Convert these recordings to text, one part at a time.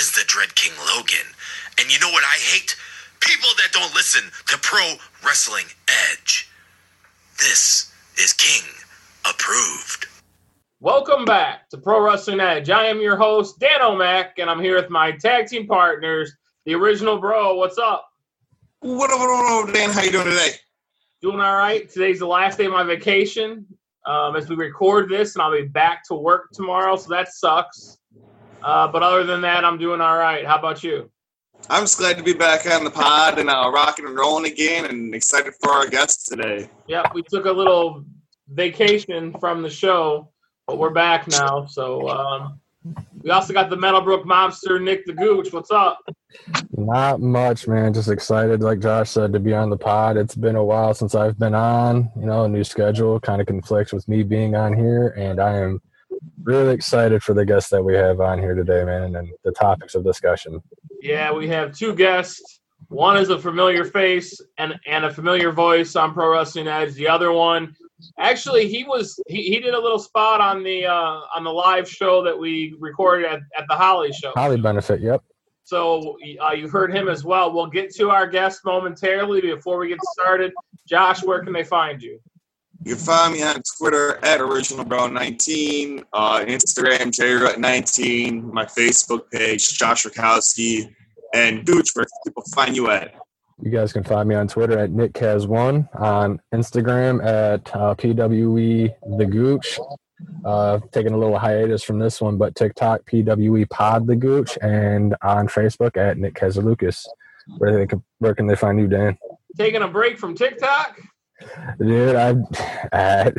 is the Dread King Logan. And you know what I hate? People that don't listen to Pro Wrestling Edge. This is King Approved. Welcome back to Pro Wrestling Edge. I am your host, Dan O'Mac, and I'm here with my tag team partners, the Original Bro. What's up? What up, Dan? How you doing today? Doing all right. Today's the last day of my vacation. As we record this, and I'll be back to work tomorrow, so that sucks. But other than that, I'm doing all right. How about you? I'm just glad to be back on the pod and rocking and rolling again, and excited for our guests today. Yep, we took a little vacation from the show, but we're back now. So we also got the Metalbrook mobster, Nick the Gooch. What's up? Not much, man. Just excited, like Josh said, to be on the pod. It's been a while since I've been on. You know, a new schedule kind of conflicts with me being on here, and I am really excited for the guests that we have on here today, man, and the topics of discussion. Yeah, we have two guests. One is a familiar face and a familiar voice on Pro Wrestling Edge. The other one, actually, he did a little spot on the live show that we recorded at the Holly show. Holly Benefit, yep. So you heard him as well. We'll get to our guest momentarily. Before we get started, Josh, where can they find you? You can find me on Twitter at OriginalBro19, Instagram JRut19, my Facebook page, Josh Rakowski, and Gooch, where people find you at. You guys can find me on Twitter at NickKaz1, on Instagram at PWE The Gooch. Taking a little hiatus from this one, but TikTok, PWE Pod The Gooch, and on Facebook at Nick Kazalucas. Where can they find you, Dan? Taking a break from TikTok? Dude, I've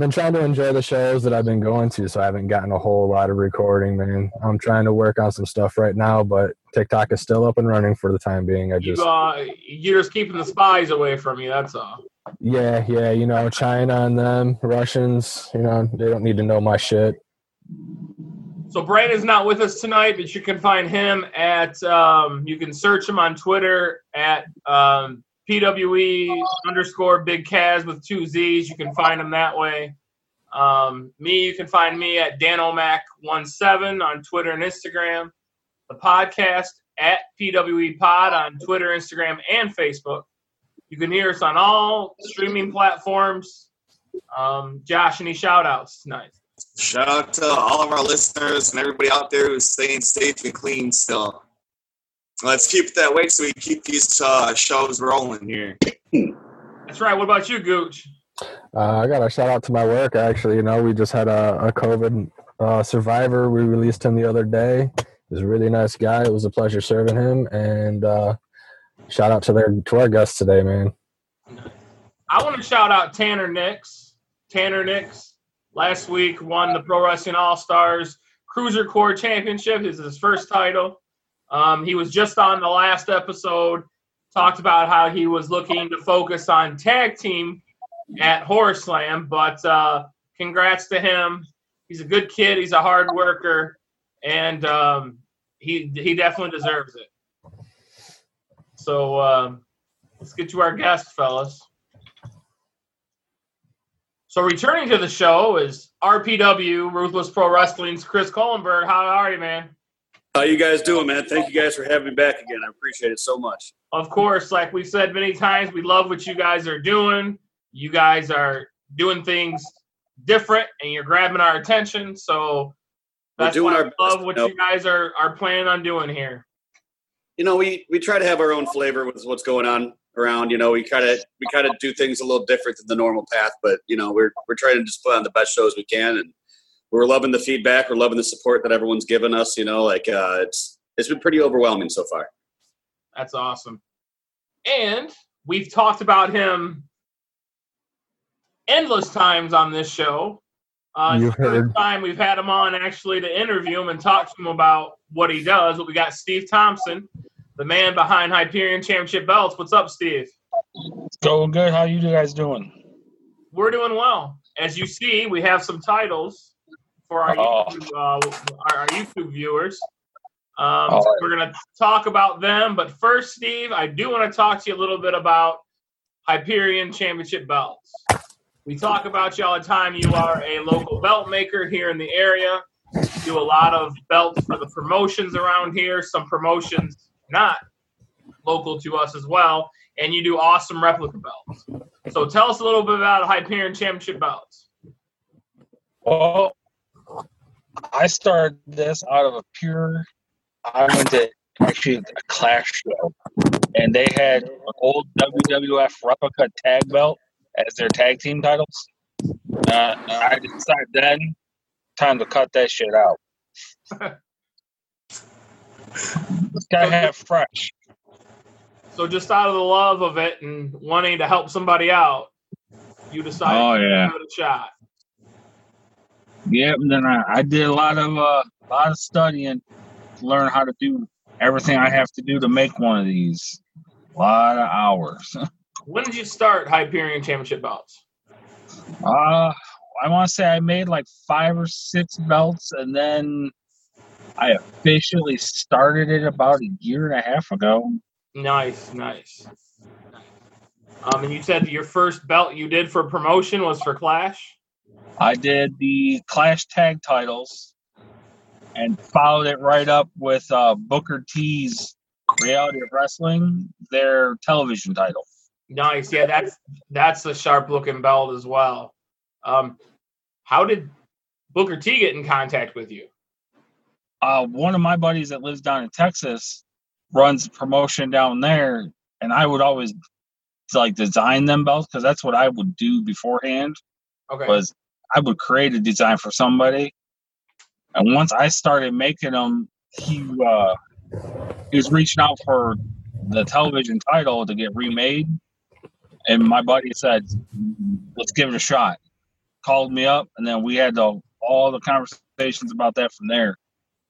been trying to enjoy the shows that I've been going to, so I haven't gotten a whole lot of recording, man. I'm trying to work on some stuff right now, but TikTok is still up and running for the time being. You're just keeping the spies away from you, that's all. Yeah, you know, China on them, Russians, you know, they don't need to know my shit. So Brandon's not with us tonight, but you can find him at, you can search him on Twitter at PWE_Big Kaz with two Z's. You can find him that way. You can find me at DanOmac17 on Twitter and Instagram. The podcast at PWE Pod on Twitter, Instagram, and Facebook. You can hear us on all streaming platforms. Josh, any shout-outs tonight? Shout out to all of our listeners and everybody out there who's staying safe and clean still. Let's keep it that way so we keep these shows rolling here. That's right. What about you, Gooch? I got a shout-out to my work, actually. You know, we just had a COVID survivor. We released him the other day. He was a really nice guy. It was a pleasure serving him. And shout out to our guests today, man. I want to shout out Tanner Nix. Tanner Nix last week won the Pro Wrestling All-Stars Cruiser Corps Championship. This is his first title. He was just on the last episode, talked about how he was looking to focus on tag team at Horror Slam, but congrats to him. He's a good kid. He's a hard worker, and he definitely deserves it. So let's get to our guest, fellas. So returning to the show is RPW, Ruthless Pro Wrestling's Chris Kolenberg. How are you, man? How you guys doing, man? Thank you guys for having me back again. I appreciate it so much. Of course. Like we've said many times, we love what you guys are doing. You guys are doing things different, and you're grabbing our attention. So that's why we love what you guys are planning on doing here. You know, we try to have our own flavor with what's going on around. You know, we kind of do things a little different than the normal path, but you know, we're trying to just put on the best shows we can, and we're loving the feedback, we're loving the support that everyone's given us. You know, like it's been pretty overwhelming so far. That's awesome, and we've talked about him endless times on this show. It's the first time we've had him on actually to interview him and talk to him about what he does. But we got Steve Thompson, the man behind Hyperion Championship Belts. What's up, Steve? Going good. How you guys doing? We're doing well. As you see, we have some titles for our YouTube viewers. So we're going to talk about them. But first, Steve, I do want to talk to you a little bit about Hyperion Championship Belts. We talk about you all the time. You are a local belt maker here in the area. do a lot of belts for the promotions around here, some promotions not local to us as well, and you do awesome replica belts. So tell us a little bit about Hyperion Championship Belts. Well, I started this out of a pure, I went to actually a Clash show, and they had an old WWF replica tag belt as their tag team titles. I decided then, time to cut that shit out. This guy had fresh. So just out of the love of it and wanting to help somebody out, you decided to give it a shot. Yeah, and then I did a lot of studying to learn how to do everything I have to do to make one of these. A lot of hours. When did you start Hyperion Championship Belts? I want to say I made like 5 or 6 belts, and then I officially started it about a year and a half ago. Nice. And you said your first belt you did for promotion was for Clash? I did the Clash tag titles and followed it right up with Booker T's Reality of Wrestling, their television title. Nice. Yeah, that's a sharp-looking belt as well. How did Booker T get in contact with you? One of my buddies that lives down in Texas runs promotion down there, and I would always like design them belts because that's what I would do beforehand. Okay. Was I would create a design for somebody, and once I started making them, he was reaching out for the television title to get remade, and my buddy said, "Let's give it a shot." Called me up, and then we had all the conversations about that from there.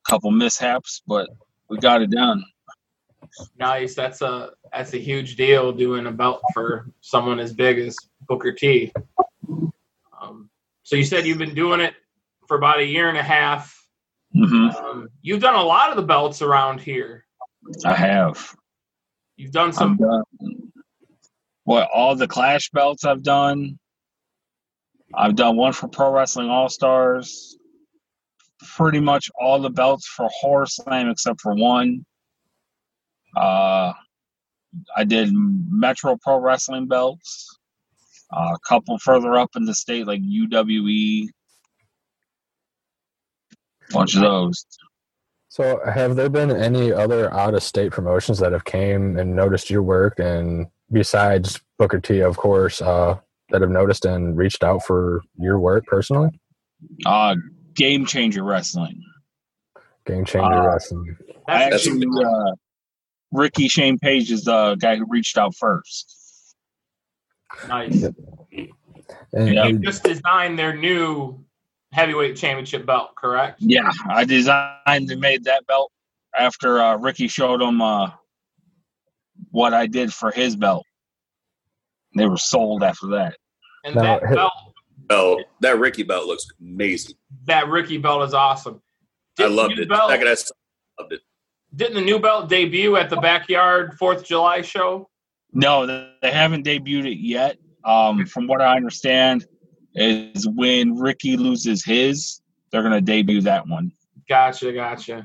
A couple mishaps, but we got it done. Nice. That's a huge deal doing a belt for someone as big as Booker T. So you said you've been doing it for about a year and a half. Mm-hmm. You've done a lot of the belts around here. I have. You've done some. All the Clash belts I've done. I've done one for Pro Wrestling All-Stars. Pretty much all the belts for Horror Slam except for one. I did Metro Pro Wrestling belts. A couple further up in the state, like UWE. Bunch of those. So have there been any other out-of-state promotions that have came and noticed your work, and besides Booker T, of course, that have noticed and reached out for your work personally? Game Changer Wrestling. Game Changer Wrestling. Actually, Ricky Shane Page is the guy who reached out first. Nice. And you just designed their new heavyweight championship belt, correct? Yeah, I designed and made that belt after Ricky showed him what I did for his belt. They were sold after that. And that belt. Oh, that Ricky belt looks amazing. That Ricky belt is awesome. I loved it. Didn't the new belt debut at the Backyard 4th of July show? No, they haven't debuted it yet. From what I understand, is when Ricky loses his, they're going to debut that one. Gotcha.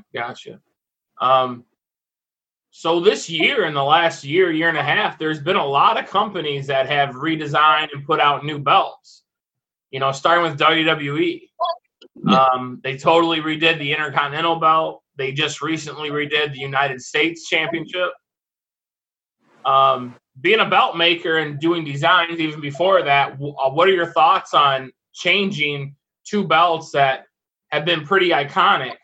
So this year, in the last year and a half, there's been a lot of companies that have redesigned and put out new belts. You know, starting with WWE. They totally redid the Intercontinental belt. They just recently redid the United States Championship. Being a belt maker and doing designs even before that, what are your thoughts on changing two belts that have been pretty iconic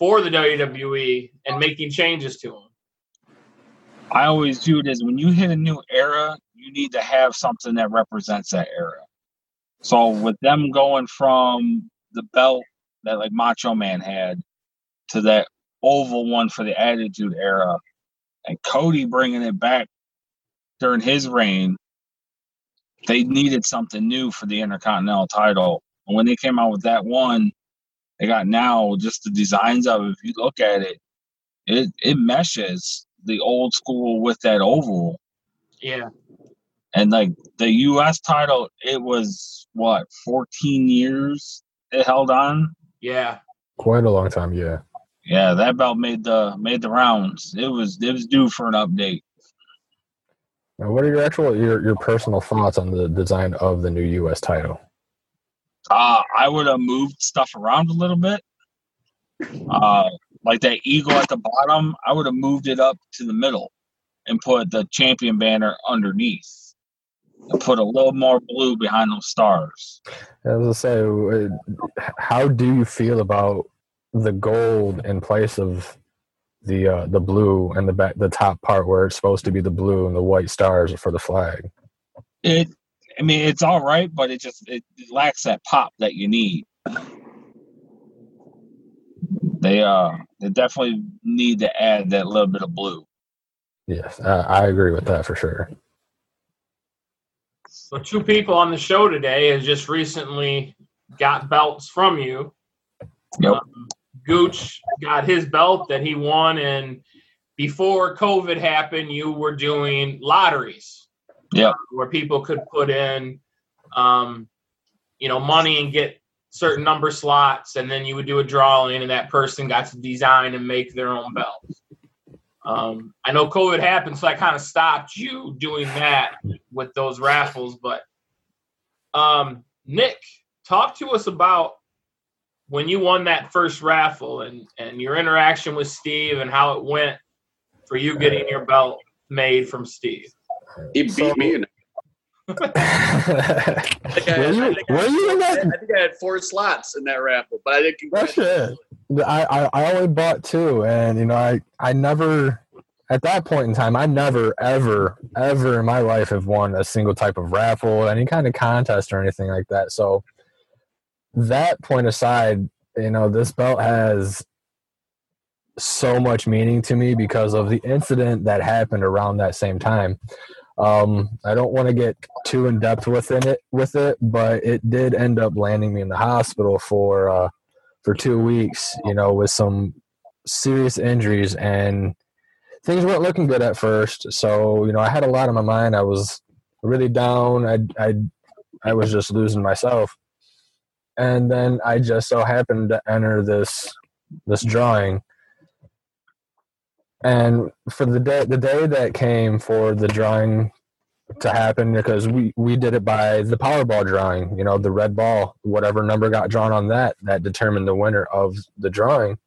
for the WWE and making changes to them? I always do this. When you hit a new era, you need to have something that represents that era. So with them going from the belt that like Macho Man had to that oval one for the Attitude Era, and Cody bringing it back during his reign, they needed something new for the Intercontinental title. And when they came out with that one, they got now just the designs of it. If you look at it, it meshes the old school with that oval. Yeah. And like the U.S. title, it was 14 years it held on. Yeah. Quite a long time, yeah. Yeah, that belt made the rounds. It was due for an update. Now, what are your actual your personal thoughts on the design of the new U.S. title? I would have moved stuff around a little bit. Like that eagle at the bottom, I would have moved it up to the middle and put the champion banner underneath and put a little more blue behind those stars. I was going to say, how do you feel about the gold in place of the blue and the back, the top part where it's supposed to be the blue and the white stars for the flag? It's all right, but it lacks that pop that you need. They definitely need to add that little bit of blue. Yes, I agree with that for sure. So two people on the show today has just recently got belts from you. Yep. Gooch got his belt that he won, and before COVID happened, you were doing lotteries. Yeah, where people could put in, money and get certain number slots, and then you would do a drawing, and that person got to design and make their own belt. I know COVID happened, so I kind of stopped you doing that with those raffles. But Nick, talk to us about when you won that first raffle and your interaction with Steve and how it went for you getting your belt made from Steve. He beat me in. I think I had 4 slots in that raffle, but I didn't. Congratulate. I only bought 2, and I never at that point in time, I never ever in my life have won a single type of raffle, any kind of contest or anything like that. So that point aside, this belt has so much meaning to me because of the incident that happened around that same time. I don't want to get too in depth with it, but it did end up landing me in the hospital for 2 weeks, with some serious injuries, and things weren't looking good at first. So, I had a lot on my mind. I was really down. I was just losing myself. And then I just so happened to enter this drawing. And for the day that came for the drawing to happen, because we did it by the Powerball drawing, the red ball, whatever number got drawn on that determined the winner of the drawing.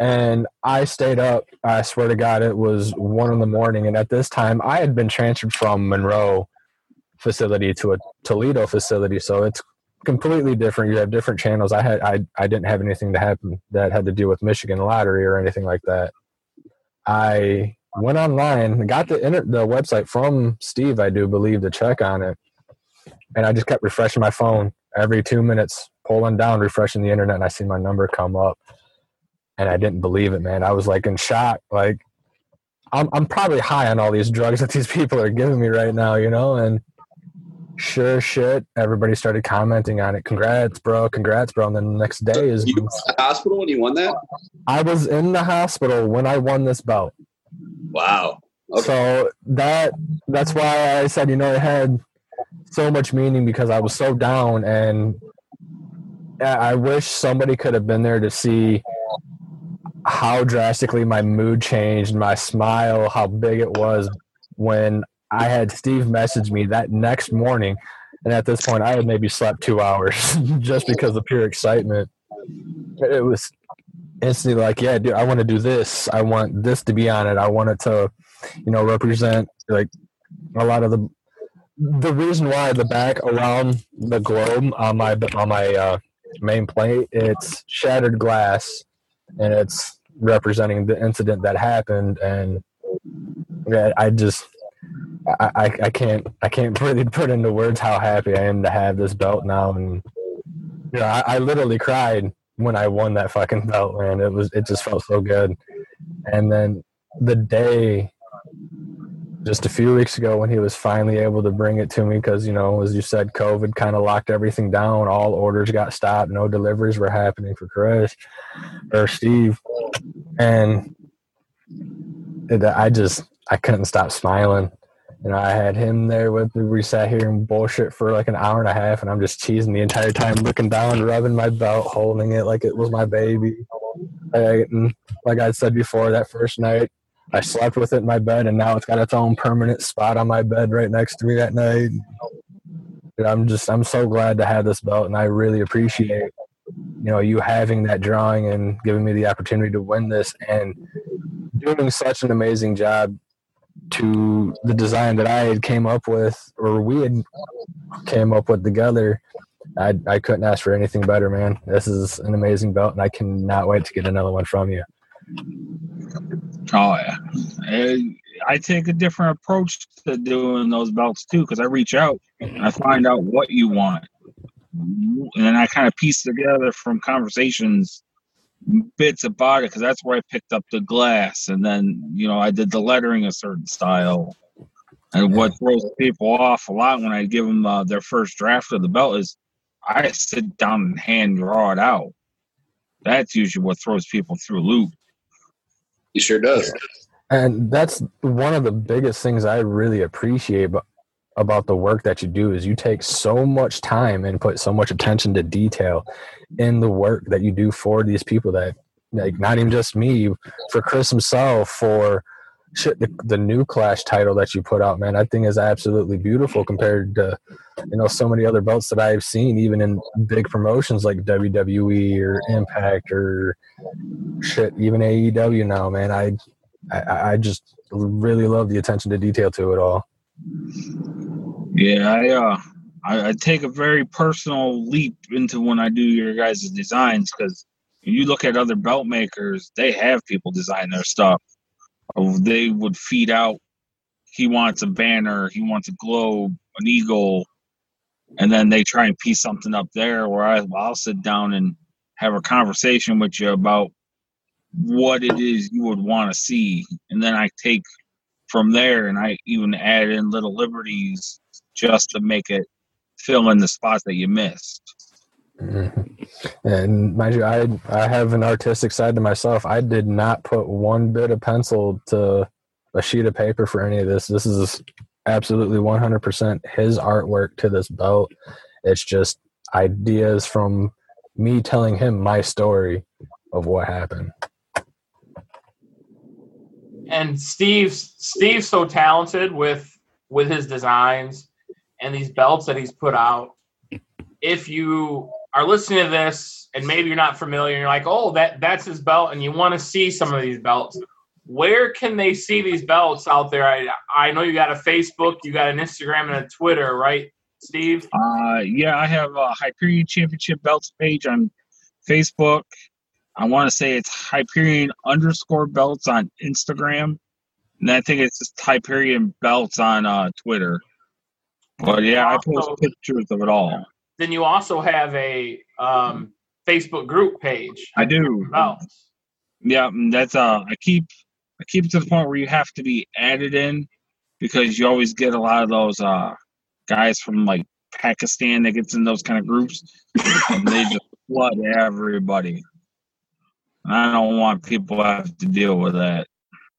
And I stayed up. I swear to God, it was 1 a.m. And at this time, I had been transferred from Monroe facility to a Toledo facility. So it's completely different. You have different channels. I didn't have anything to happen that had to do with Michigan lottery or anything like that. I went online and got the website from Steve, I do believe, to check on it. And I just kept refreshing my phone every 2 minutes, pulling down, refreshing the internet, and I seen my number come up. And I didn't believe it, man. I was, in shock. I'm probably high on all these drugs that these people are giving me right now, And sure shit, everybody started commenting on it. Congrats, bro. And then the next day is... You were in the hospital when you won that? I was in the hospital when I won this belt. Wow. Okay. So that's why I said, it had so much meaning because I was so down, and I wish somebody could have been there to see how drastically my mood changed, my smile, how big it was when I had Steve message me that next morning. And at this point, I had maybe slept 2 hours just because of pure excitement. It was instantly yeah, dude, I want to do this. I want this to be on it. I want it to, represent a lot of the reason why the back around the globe on my main plate, it's shattered glass, and it's representing the incident that happened. And yeah, I just... I can't really put into words how happy I am to have this belt now, and I literally cried when I won that fucking belt, man. It just felt so good. And then the day just a few weeks ago when he was finally able to bring it to me, because as you said, COVID kind of locked everything down. All orders got stopped. No deliveries were happening for Chris or Steve, and I couldn't stop smiling. You know, I had him there with me. We sat here and bullshit for like an hour and a half, and I'm just cheesing the entire time, looking down, rubbing my belt, holding it like it was my baby. And like I said before, that first night, I slept with it in my bed, and now it's got its own permanent spot on my bed right next to me that night. And I'm so glad to have this belt, and I really appreciate, you know, you having that drawing and giving me the opportunity to win this and doing such an amazing job to the design that I had came up with, or we had came up with together. I couldn't ask for anything better, man. This is an amazing belt, and I cannot wait to get another one from you. Oh, yeah. I take a different approach to doing those belts, too, because I reach out and I find out what you want. And then I kind of piece together from conversations bits about it, because that's where I picked up the glass. And then, you know, I did the lettering a certain style. And what throws people off a lot when I give them their first draft of the belt is I sit down and hand draw it out. That's usually what throws people through a loop. It sure does. And that's one of the biggest things I really appreciate about the work that you do is you take so much time and put so much attention to detail in the work that you do for these people that, like, not even just me, for Chris himself, for shit, the new Clash title that you put out, man, I think is absolutely beautiful compared to, you know, so many other belts that I've seen, even in big promotions like WWE or Impact or shit, even AEW now, man. I just really love the attention to detail to it all. Yeah, I take a very personal leap into when I do your guys' designs, because when you look at other belt makers, they have people design their stuff. They would feed out, he wants a banner, he wants a globe, an eagle, and then they try and piece something up there where I'll sit down and have a conversation with you about what it is you would want to see. And then I take from there and I even add in little liberties just to make it fill in the spots that you missed. Mm-hmm. And mind you, I have an artistic side to myself. I did not put one bit of pencil to a sheet of paper for any of this. This is absolutely 100% his artwork to this belt. It's just ideas from me telling him my story of what happened. And Steve's so talented with his designs and these belts that he's put out. If you are listening to this and maybe you're not familiar, you're like, oh, that's his belt, and you want to see some of these belts, where can they see these belts out there? I know you got a Facebook, you got an Instagram, and a Twitter, right, Steve? Yeah, I have a Hyperion Championship Belts page on Facebook. I want to say it's Hyperion_Belts on Instagram. And I think it's just Hyperion Belts on Twitter. But, yeah, I post pictures of it all. Then you also have a Facebook group page. I do. Yeah, that's I keep it to the point where you have to be added in, because you always get a lot of those guys from like Pakistan that gets in those kind of groups, and they just flood everybody. I don't want people to have to deal with that.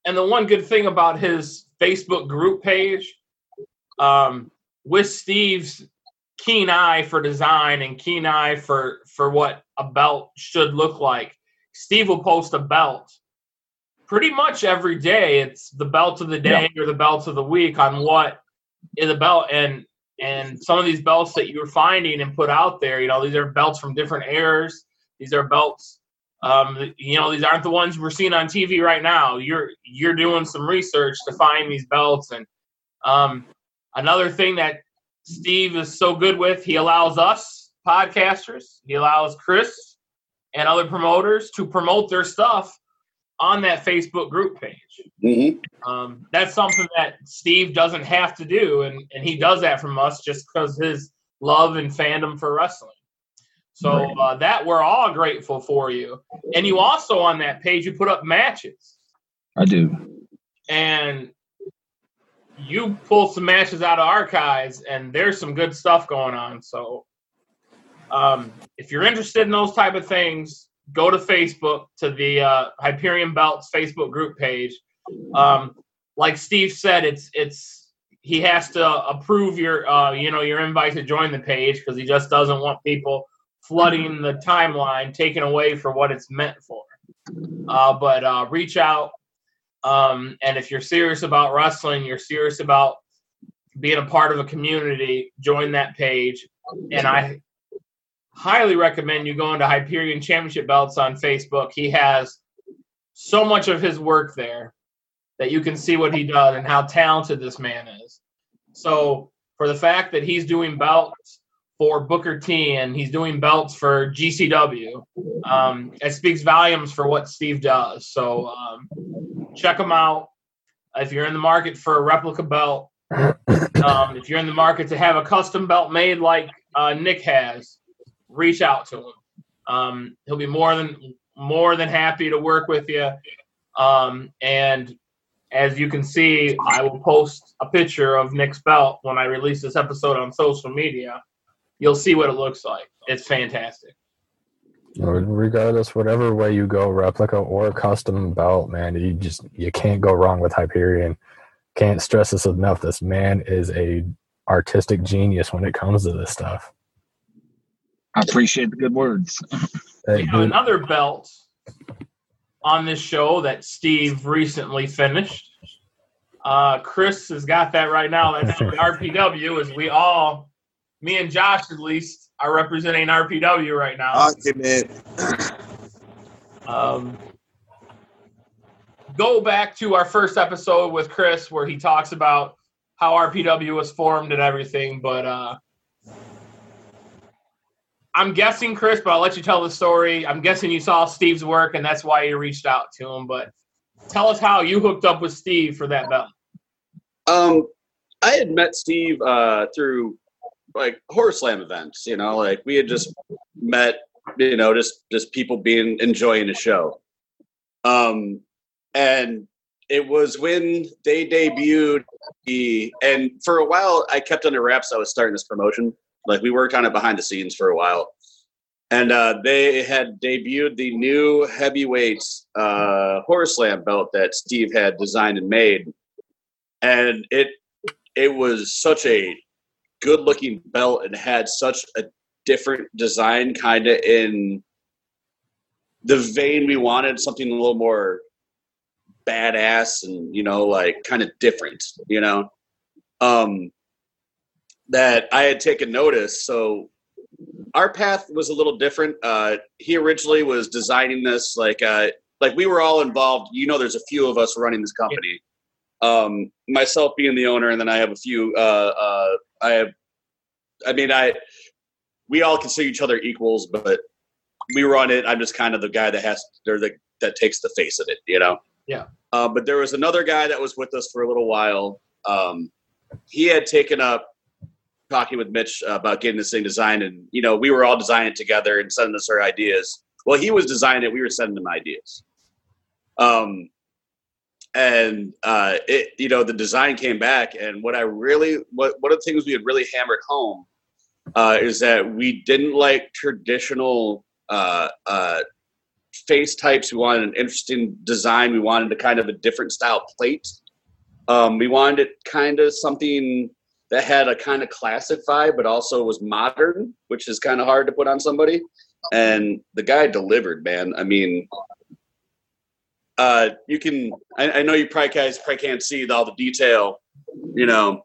And the one good thing about his Facebook group page, with Steve's keen eye for design and keen eye for what a belt should look like, Steve will post a belt pretty much every day. It's the belt of the day or the belt of the week on what is a belt. And some of these belts that you're finding and put out there, you know, these are belts from different eras. These are belts, you know, these aren't the ones we're seeing on TV right now. You're doing some research to find these belts. And another thing that Steve is so good with, he allows us podcasters, he allows Chris and other promoters to promote their stuff on that Facebook group page. Mm-hmm. That's something that Steve doesn't have to do, and he does that from us just because his love and fandom for wrestling. So that we're all grateful for you. And you also, on that page, you put up matches. I do. And you pull some matches out of archives, and there's some good stuff going on. So if you're interested in those type of things, go to Facebook, to the Hyperion Belts Facebook group page. Like Steve said, it's he has to approve your invite to join the page, because he just doesn't want people flooding the timeline, taken away for what it's meant for. But reach out. And if you're serious about wrestling, you're serious about being a part of a community, join that page. And I highly recommend you going to Hyperion Championship Belts on Facebook. He has so much of his work there that you can see what he does and how talented this man is. So for the fact that he's doing belts for Booker T and he's doing belts for GCW, it speaks volumes for what Steve does. So check him out. If you're in the market for a replica belt, if you're in the market to have a custom belt made like Nick has, reach out to him. He'll be more than happy to work with you. And as you can see, I will post a picture of Nick's belt when I release this episode on social media. You'll see what it looks like. It's fantastic. Regardless, whatever way you go, replica or custom belt, man, you can't go wrong with Hyperion. Can't stress this enough. This man is a artistic genius when it comes to this stuff. I appreciate the good words. Another belt on this show that Steve recently finished. Chris has got that right now. That's the RPW, as we all, me and Josh at least, are representing RPW right now. I'll give it. Go back to our first episode with Chris where he talks about how RPW was formed and everything, but I'm guessing, Chris, but I'll let you tell the story. I'm guessing you saw Steve's work, and that's why you reached out to him. But tell us how you hooked up with Steve for that belt. I had met Steve through, like, Horror Slam events. You know, like, we had just met, you know, just people enjoying a show. And it was when they debuted. And for a while, I kept under wraps. I was starting this promotion. Like, we worked on it behind the scenes for a while. And they had debuted the new heavyweight Horror Slam belt that Steve had designed and made. And it was such a good-looking belt and had such a different design, kind of in the vein we wanted, something a little more badass and, you know, like, kind of different, you know. That I had taken notice. So our path was a little different. He originally was designing this, like we were all involved. You know, there's a few of us running this company, myself being the owner. And then I have a few, we all consider each other equals, but we run it. I'm just kind of the guy that takes the face of it, you know? Yeah. But there was another guy that was with us for a little while. He had taken up talking with Mitch about getting this thing designed, and, you know, we were all designing it together and sending us our ideas. Well, he was designing it. We were sending him ideas. The design came back, and one of the things we had really hammered home is that we didn't like traditional face types. We wanted an interesting design. We wanted a kind of a different style plate. We wanted it kind of something that had a kind of classic vibe, but also was modern, which is kind of hard to put on somebody. And the guy delivered, man. I mean, I know you guys probably can't see all the detail, you know,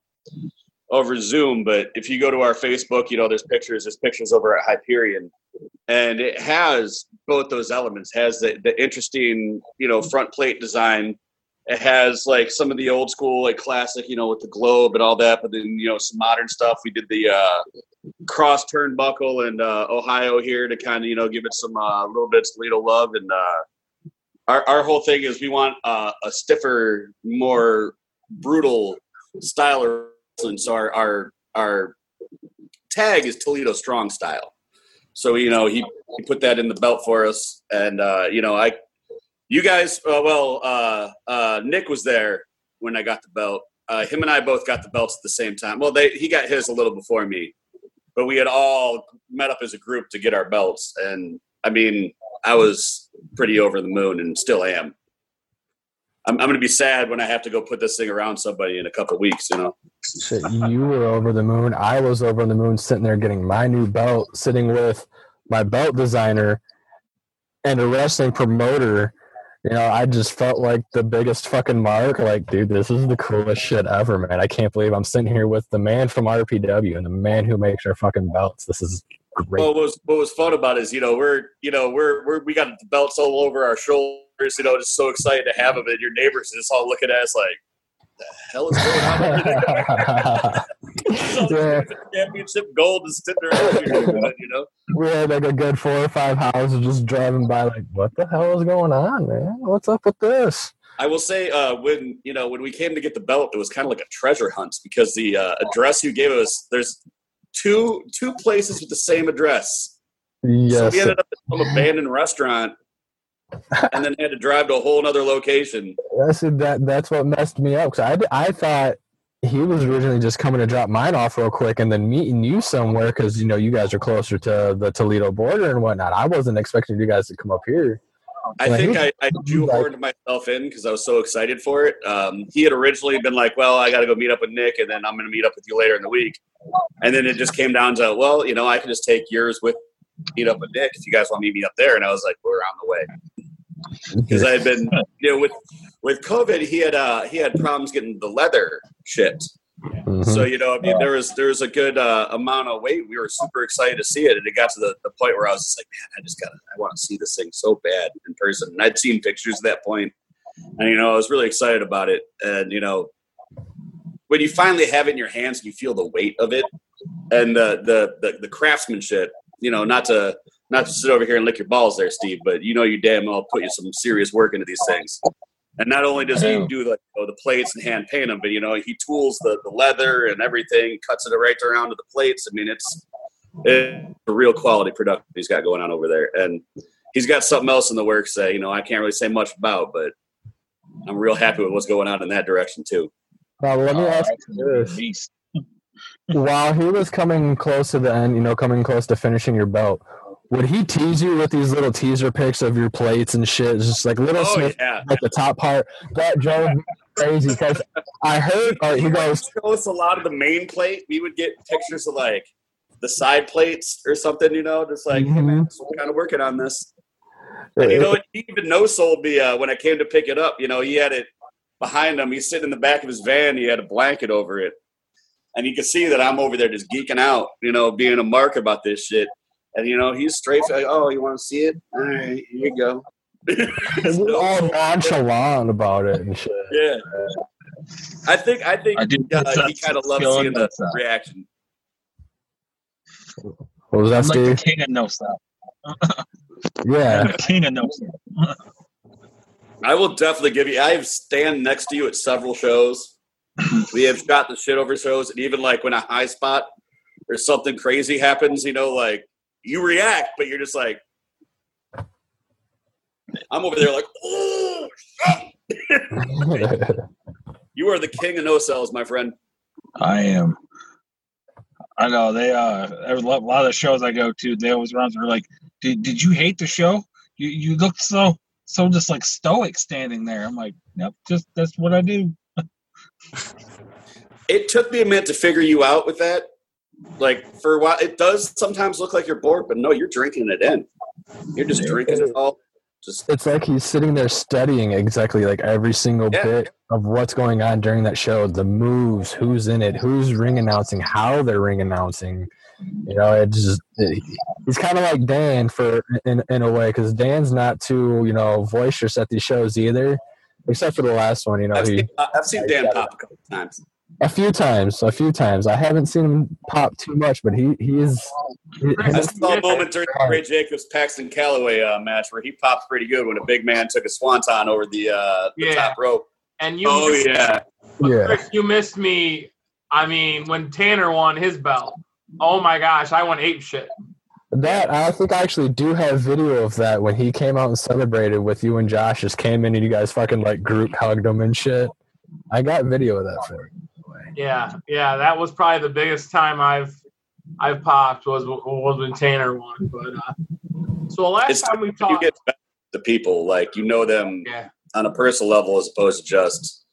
over Zoom, but if you go to our Facebook, you know, there's pictures over at Hyperion, and it has both those elements. It has the interesting, you know, front plate design. It has, like, some of the old school, like, classic, you know, with the globe and all that. But then, you know, some modern stuff. We did the cross turnbuckle in Ohio here to kind of, you know, give it some little bits of Toledo love. And our whole thing is we want a stiffer, more brutal style of wrestling. So our tag is Toledo Strong Style. So, you know, he put that in the belt for us. And, you know, you guys, Nick was there when I got the belt. Him and I both got the belts at the same time. Well, he got his a little before me, but we had all met up as a group to get our belts. And, I mean, I was pretty over the moon and still am. I'm going to be sad when I have to go put this thing around somebody in a couple of weeks, you know. Shit, you were over the moon. I was over the moon sitting there getting my new belt, sitting with my belt designer and a wrestling promoter. You know, I just felt like the biggest fucking mark. Like, dude, this is the coolest shit ever, man. I can't believe I'm sitting here with the man from RPW and the man who makes our fucking belts. This is great. Well, what was fun about it is, we got the belts all over our shoulders. Just so excited to have them, and your neighbors are just all looking at us like, the hell is going on? Yeah. Championship gold is sitting there, you know? We had like a good 4 or 5 houses just driving by like, what the hell is going on, man? What's up with this? I will say when we came to get the belt, it was kind of like a treasure hunt because the address you gave us, there's two places with the same address. Yes. So we ended up at some abandoned restaurant and then had to drive to a whole other location. That's what messed me up. Because I thought he was originally just coming to drop mine off real quick and then meeting you somewhere because, you guys are closer to the Toledo border and whatnot. I wasn't expecting you guys to come up here. I think I shoehorned myself in because I was so excited for it. He had originally been like, well, I got to go meet up with Nick and then I'm going to meet up with you later in the week. And then it just came down to, well, I can just take yours with meet up with Nick if you guys want me to meet up there. And I was like, we're on the way. Because I had been, with COVID, he had problems getting the leather shipped. Mm-hmm. So there was a good amount of weight. We were super excited to see it, and it got to the point where I was just like, man, I want to see this thing so bad in person. And I'd seen pictures at that point, and I was really excited about it. And when you finally have it in your hands, you feel the weight of it and the craftsmanship. Not to sit over here and lick your balls there, Steve, but you damn well put you some serious work into these things. And not only does he do the plates and hand paint them, but he tools the leather and everything, cuts it right around to the plates. I mean, it's a real quality production he's got going on over there. And he's got something else in the works that, I can't really say much about, but I'm real happy with what's going on in that direction too. Well, let me ask you this. While he was coming close to the end, coming close to finishing your belt, would he tease you with these little teaser pics of your plates and shit? It's just like little snippets, like the top part. That drove me crazy because I heard he goes, a lot of the main plate, we would get pictures of like the side plates or something, just like, mm-hmm. Hey man, so we're kind of working on this. And he even no-sold me when I came to pick it up. He had it behind him. He's sitting in the back of his van. He had a blanket over it. And you could see that I'm over there just geeking out, being a mark about this shit. And, he's straight, like, oh, you want to see it? All right, here you go. He's all nonchalant about it and shit. Yeah. I think he kind of loves seeing the reaction. What was that, Steve? I'm like the king of no-stop. Yeah. I'm the king of no-stop. I will definitely give you – I have stand next to you at several shows. We have shot the shit over shows. And even, like, when a high spot or something crazy happens, you react, but you're just like, I'm over there like, oh, shit. You are the king of no-sells, my friend. I am. I know. They there's a lot of the shows I go to, they always run through like, did you hate the show? You looked so just like stoic standing there. I'm like, nope, just that's what I do. It took me a minute to figure you out with that. Like, for a while, it does sometimes look like you're bored, but no, you're drinking it in. You're just drinking it all. It's like he's sitting there studying exactly like every single bit of what's going on during that show, the moves, who's in it, who's ring announcing, how they're ring announcing. It's kind of like Dan in a way, because Dan's not too, boisterous at these shows either, except for the last one. I've seen Dan pop a couple times. A few times. I haven't seen him pop too much, but he is. I saw a moment during the Ray Jacobs Paxton Calloway match where he popped pretty good when a big man took a swanton over the top rope. And Chris, you missed me. I mean, when Tanner won his belt, oh my gosh, I went ape shit. That I think I actually do have video of that when he came out and celebrated with you and Josh. Just came in and you guys fucking like group hugged him and shit. I got video of that for him. Yeah, that was probably the biggest time I've popped was when Tanner won. But so the last time we talked, you get back to people like you know them on a personal level as opposed to just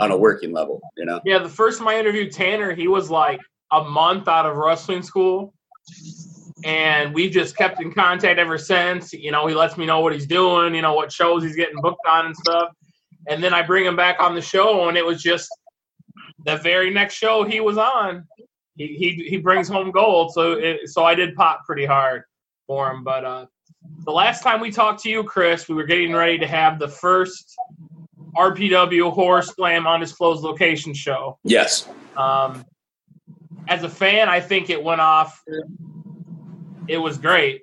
on a working level, you know? Yeah, the first time I interviewed Tanner, he was like a month out of wrestling school. And we've just kept in contact ever since. You know, he lets me know what he's doing, you know, what shows he's getting booked on and stuff. And then I bring him back on the show, and it was just the very next show he was on, he brings home gold. So I did pop pretty hard for him. But the last time we talked to you, Chris, we were getting ready to have the first RPW Horror Slam Undisclosed Location show. Yes. As a fan, I think it went off. It was great.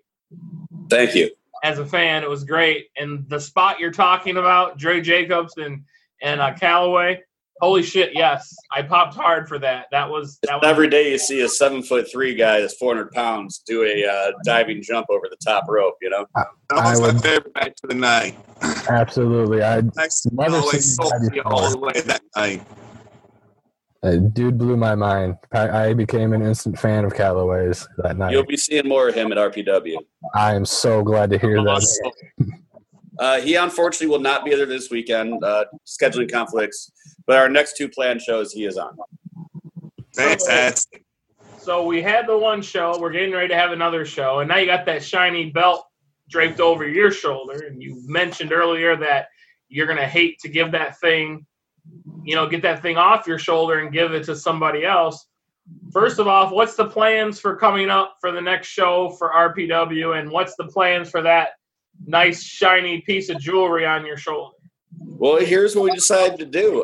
Thank you. As a fan, it was great. And the spot you're talking about, Dre Jacobs and Calloway, holy shit, yes. I popped hard for that. That was every day you see a 7'3" guy that's 400 pounds do a diving jump over the top rope, you know? That was my favorite night of the night. Absolutely. I never seen that all the way that night. Dude blew my mind. I became an instant fan of Calloway's that night. You'll be seeing more of him at RPW. I am so glad to hear that. He unfortunately will not be there this weekend, scheduling conflicts. But our next two planned shows, he is on. Fantastic. So we had the one show. We're getting ready to have another show. And now you got that shiny belt draped over your shoulder. And you mentioned earlier that you're going to hate to give that thing, you know, get that thing off your shoulder and give it to somebody else. First of all, what's the plans for coming up for the next show for RPW, and what's the plans for that nice shiny piece of jewelry on your shoulder? Well, here's what we decided to do.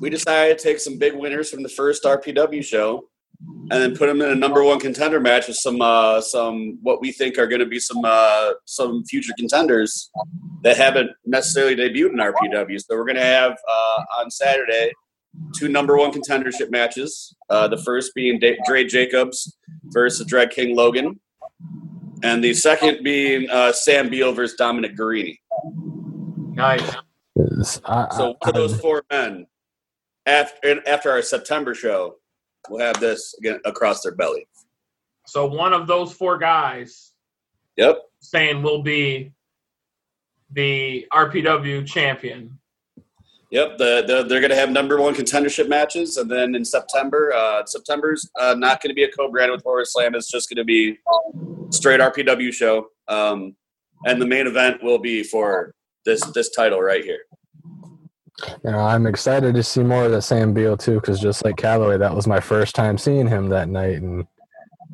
We decided to take some big winners from the first RPW show and then put them in a number one contender match with some what we think are going to be some future contenders that haven't necessarily debuted in RPW. So we're going to have on Saturday two number one contendership matches. The first being Dre Jacobs versus Dread King Logan, and the second being Sam Biel versus Dominic Garini. Nice. So for those four men, after our September show, we'll have this again across their belly. So one of those four guys, yep, saying will be the RPW champion. Yep, they're going to have number one contendership matches, and then in September, September's not going to be a co-brand with Horror Slam. It's just going to be straight RPW show, and the main event will be for this title right here. You know, I'm excited to see more of that Sam Biel too, because just like Calloway, that was my first time seeing him that night, and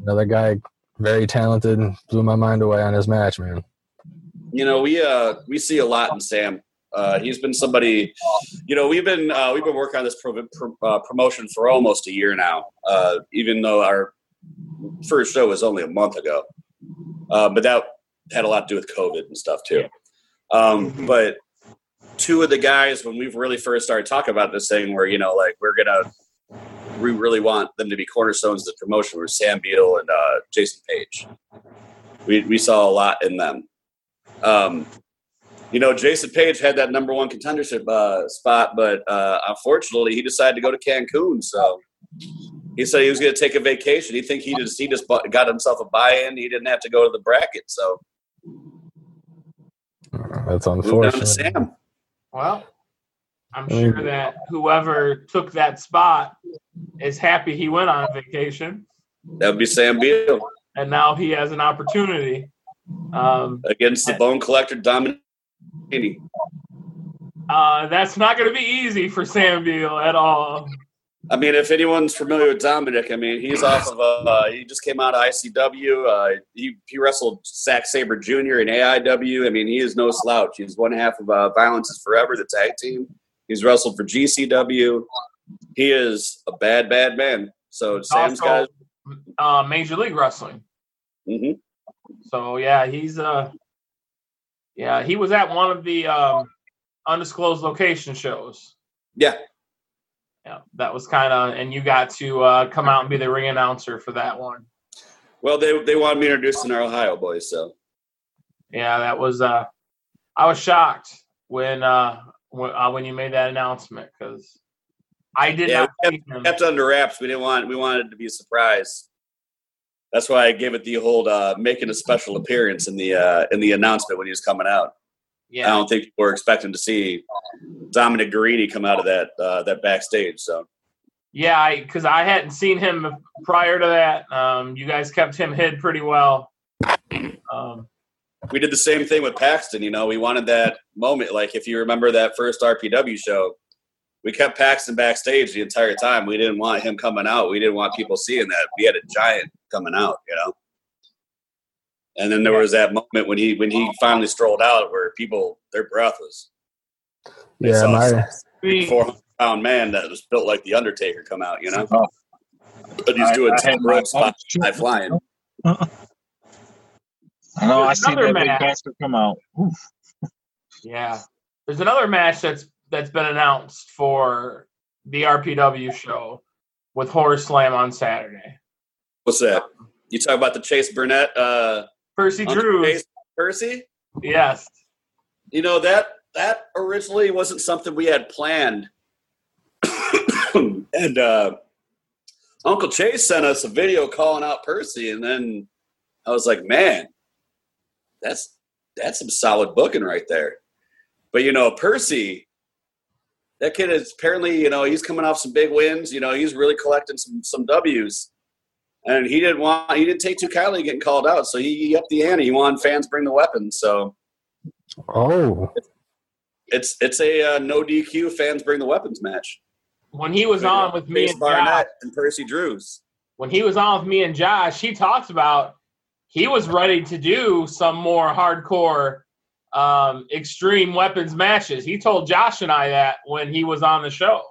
another guy very talented, blew my mind away on his match, man. You know, we see a lot in Sam. He's been somebody. You know, we've been working on this promotion for almost a year now, even though our first show was only a month ago, but that had a lot to do with COVID and stuff too. But two of the guys, when we really first started talking about this thing, where, you know, like we really want them to be cornerstones of the promotion, were Sam Biel and Jason Page. We saw a lot in them. You know, Jason Page had that number one contendership spot, but unfortunately, he decided to go to Cancun. So he said he was going to take a vacation. He just got himself a buy-in. He didn't have to go to the bracket. So that's unfortunate. Down to Sam. Well, I'm sure that whoever took that spot is happy he went on vacation. That would be Sam Biel. And now he has an opportunity. Against the bone collector, Dominic Garini. That's not going to be easy for Sam Biel at all. I mean, if anyone's familiar with Dominic, I mean, he's off of he just came out of ICW. He wrestled Zack Sabre Jr. in AIW. I mean, he is no slouch. He's one half of Violence is Forever, the tag team. He's wrestled for GCW. He is a bad, bad man. So Sam's got Major League Wrestling. Mm-hmm. So yeah, he's he was at one of the undisclosed location shows. Yeah. Yeah, that was kind of, and you got to come out and be the ring announcer for that one. Well, they wanted me introduced in our Ohio boys, so. Yeah, that was, I was shocked when you made that announcement, because I did not see him. Kept under wraps. We wanted it to be a surprise. That's why I gave it the whole making a special appearance in the announcement when he was coming out. Yeah. I don't think people were expecting to see Dominic Garini come out of that backstage. So. Yeah, because I hadn't seen him prior to that. You guys kept him hid pretty well. We did the same thing with Paxton. You know, we wanted that moment. Like, if you remember that first RPW show, we kept Paxton backstage the entire time. We didn't want him coming out. We didn't want people seeing that. We had a giant coming out, you know. And then there was that moment when he finally strolled out where people, their breath was. Yeah, my 400-pound man that was built like the Undertaker come out, you know. But he's doing 10 rope spots by flying. I know. I see that big bastard come out. Oof. Yeah, there's another match that's been announced for the RPW show with Horror Slam on Saturday. What's that? You talk about the Chase Burnett? Percy Drews. Percy? Yes. You know, that originally wasn't something we had planned. And Uncle Chase sent us a video calling out Percy, and then I was like, man, that's some solid booking right there. But, you know, Percy, that kid is apparently, you know, he's coming off some big wins. You know, he's really collecting some W's. And he didn't take too kindly getting called out, so he upped the ante. He wanted fans bring the weapons. So, it's a no DQ fans bring the weapons match. When he was on with me and Josh and Percy Drews, he talks about he was ready to do some more hardcore, extreme weapons matches. He told Josh and I that when he was on the show.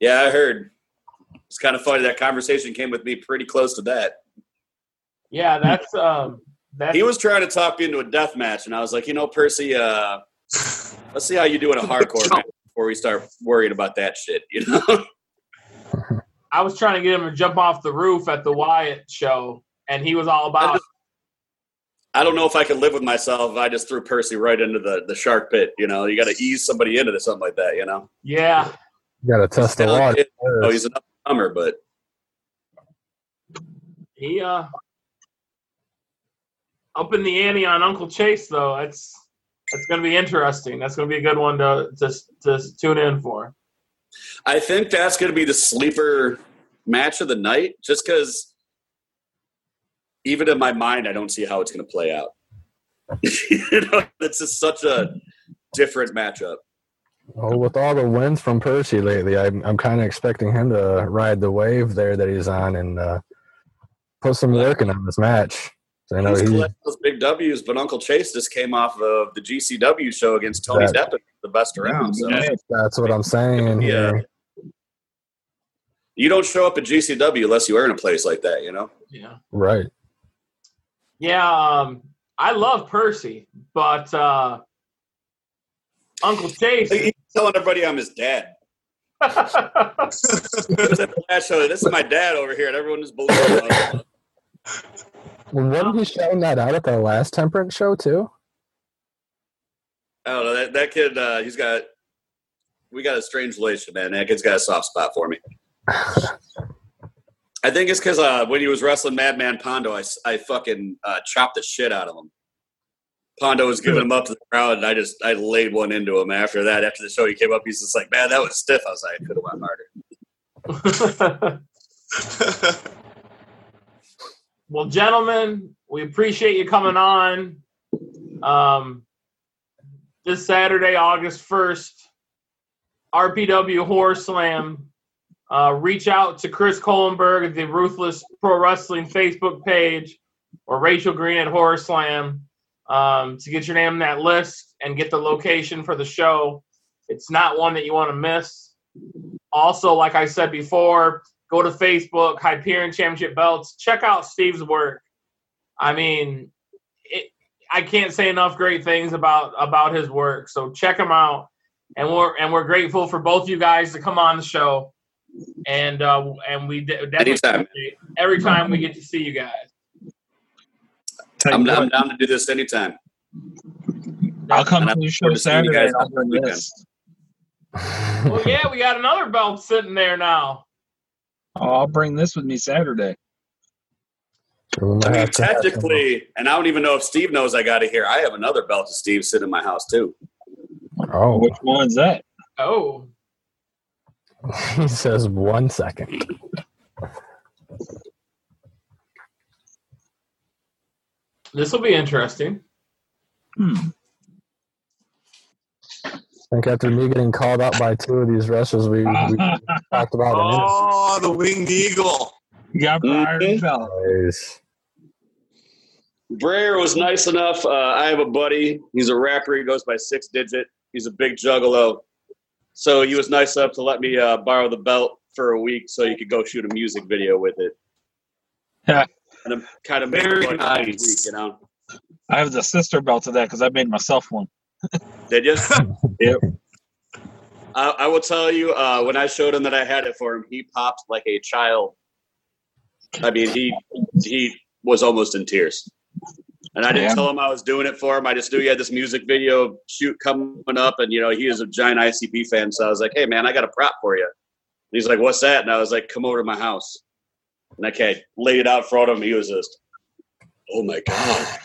Yeah, I heard. It's kind of funny that conversation came with me pretty close to that. Yeah, that's he was trying to talk me into a death match, and I was like, you know, Percy, let's see how you do in a hardcore match before we start worrying about that shit, you know? I was trying to get him to jump off the roof at the Wyatt show, and he was all about it. I don't know if I could live with myself if I just threw Percy right into the shark pit, you know? You got to ease somebody into something like that, you know? Yeah. You got to test the water. Oh, he's an upcomer, but he up in the ante on Uncle Chase, though. That's going to be interesting. That's going to be a good one to tune in for. I think that's going to be the sleeper match of the night, just because even in my mind, I don't see how it's going to play out. You know, it's just such a different matchup. Oh, with all the wins from Percy lately, I'm kind of expecting him to ride the wave there that he's on and put some work in on this match. So I know he's collecting those big W's, but Uncle Chase just came off of the GCW show against Tony Deppen, the best around. So. That's what I'm saying. Yeah. You don't show up at GCW unless you earn a place like that, you know? Yeah. Right. Yeah, I love Percy, but Uncle Chase. He's telling everybody I'm his dad. This is my dad over here, and everyone just believes him. Wasn't he shouting that out at the last Temperance show, too? I don't know. That kid, we got a strange relation, man. That kid's got a soft spot for me. I think it's because when he was wrestling Madman Pondo, I fucking chopped the shit out of him. Pondo was giving him up to the crowd, and I laid one into him after that. After the show, he came up, he's just like, man, that was stiff. I was like, I could have went harder. Well, gentlemen, we appreciate you coming on. This Saturday, August 1st, RPW Horror Slam. Reach out to Chris Kolenberg at the Ruthless Pro Wrestling Facebook page or Rachel Green at Horror Slam. To get your name on that list and get the location for the show. It's not one that you want to miss. Also, like I said before, go to Facebook, Hyperion Championship Belts. Check out Steve's work. I mean, I can't say enough great things about his work. So check him out. And we're grateful for both you guys to come on the show. And we definitely every time we get to see you guys. I'm down to do this anytime. I'll come to the show Saturday. Well, yeah, we got another belt sitting there now. Oh, I'll bring this with me Saturday. I mean, technically, and I don't even know if Steve knows I got it here. I have another belt of Steve sitting in my house, too. Oh, which one's that? Oh, he says 1 second. This will be interesting. I think after me getting called out by two of these wrestlers, we talked about it. Oh, the winged eagle. You got Briar and fellas. Briar was nice enough. I have a buddy. He's a rapper. He goes by 6digit. He's a big juggalo. So he was nice enough to let me borrow the belt for a week so you could go shoot a music video with it. And I'm kind of very nice. You know? I have the sister belt to that because I made myself one. Did you? Yep. I will tell you, when I showed him that I had it for him, he popped like a child. I mean, he was almost in tears. And I didn't tell him I was doing it for him. I just knew he had this music video shoot coming up, and, you know, he is a giant ICP fan. So I was like, hey, man, I got a prop for you. And he's like, what's that? And I was like, come over to my house. And I laid it out for him. He was just, oh, my God.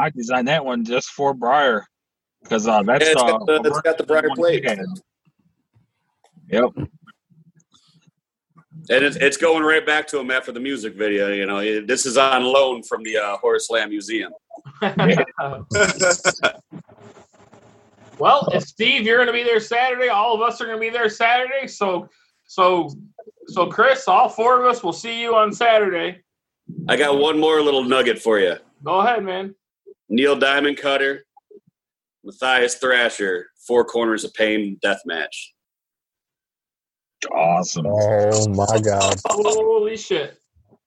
I designed that one just for Briar because that's it's got the Briar plate. Yep, and it's going right back to him after the music video. You know, this is on loan from the Horror Slam Museum. Well, if Steve, you're going to be there Saturday. All of us are going to be there Saturday. So Chris, all four of us will see you on Saturday. I got one more little nugget for you. Go ahead, man. Neil Diamond Cutter, Matthias Thrasher, Four Corners of Pain death match. Awesome. Oh, my God. Holy shit.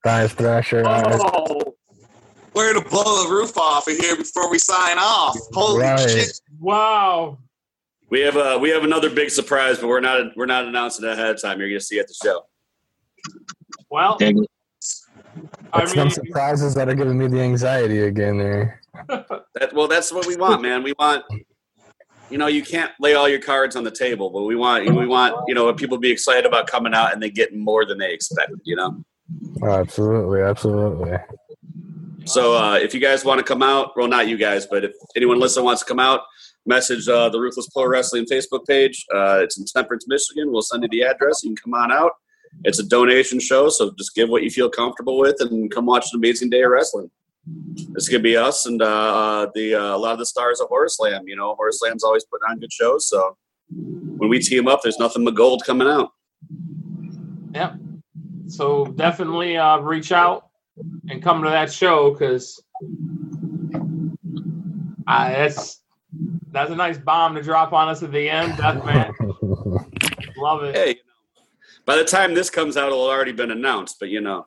Matthias Thrasher. Oh. We're going to blow the roof off of here before we sign off. Holy shit. Wow. We have another big surprise, but we're not announcing it ahead of time. You're going to see it at the show. Well, some surprises that are giving me the anxiety again there. That's what we want, man. We want, you know, you can't lay all your cards on the table, but we want, you know, people be excited about coming out and they get more than they expected, you know? Oh, absolutely. Absolutely. So if you guys want to come out, well, not you guys, but if anyone listening wants to come out, message the Ruthless Pro Wrestling Facebook page. It's in Temperance, Michigan. We'll send you the address. You can come on out. It's a donation show, so just give what you feel comfortable with and come watch an amazing day of wrestling. It's going to be us and a lot of the stars of Horror Slam. You know, Horror Slam's always putting on good shows, so when we team up, there's nothing but gold coming out. Yeah. So definitely reach out and come to that show because that's a nice bomb to drop on us at the end. That's, man. Love it. Hey. By the time this comes out, it'll already been announced. But, you know,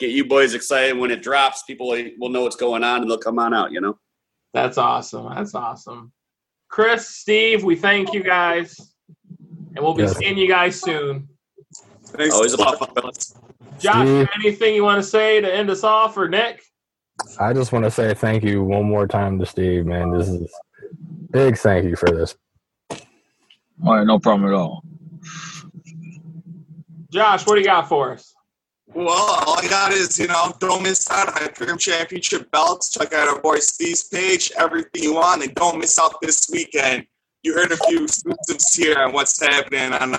get you boys excited. When it drops, people will know what's going on, and they'll come on out, you know? That's awesome. That's awesome. Chris, Steve, we thank you guys. And we'll be seeing you guys soon. Thanks. Always a lot, fellas. Josh, anything you want to say to end us off, or Nick? I just want to say thank you one more time to Steve, man. This is big thank you for this. All right, no problem at all. Josh, what do you got for us? Well, all I got is, you know, don't miss out on Hyperion Championship Belts. Check out our boy Steve's page, everything you want, and don't miss out this weekend. You heard a few exclusives here on what's happening on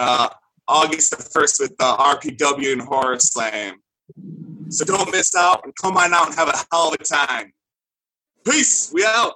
August the 1st with RPW and Horror Slam. So don't miss out and come on out and have a hell of a time. Peace. We out.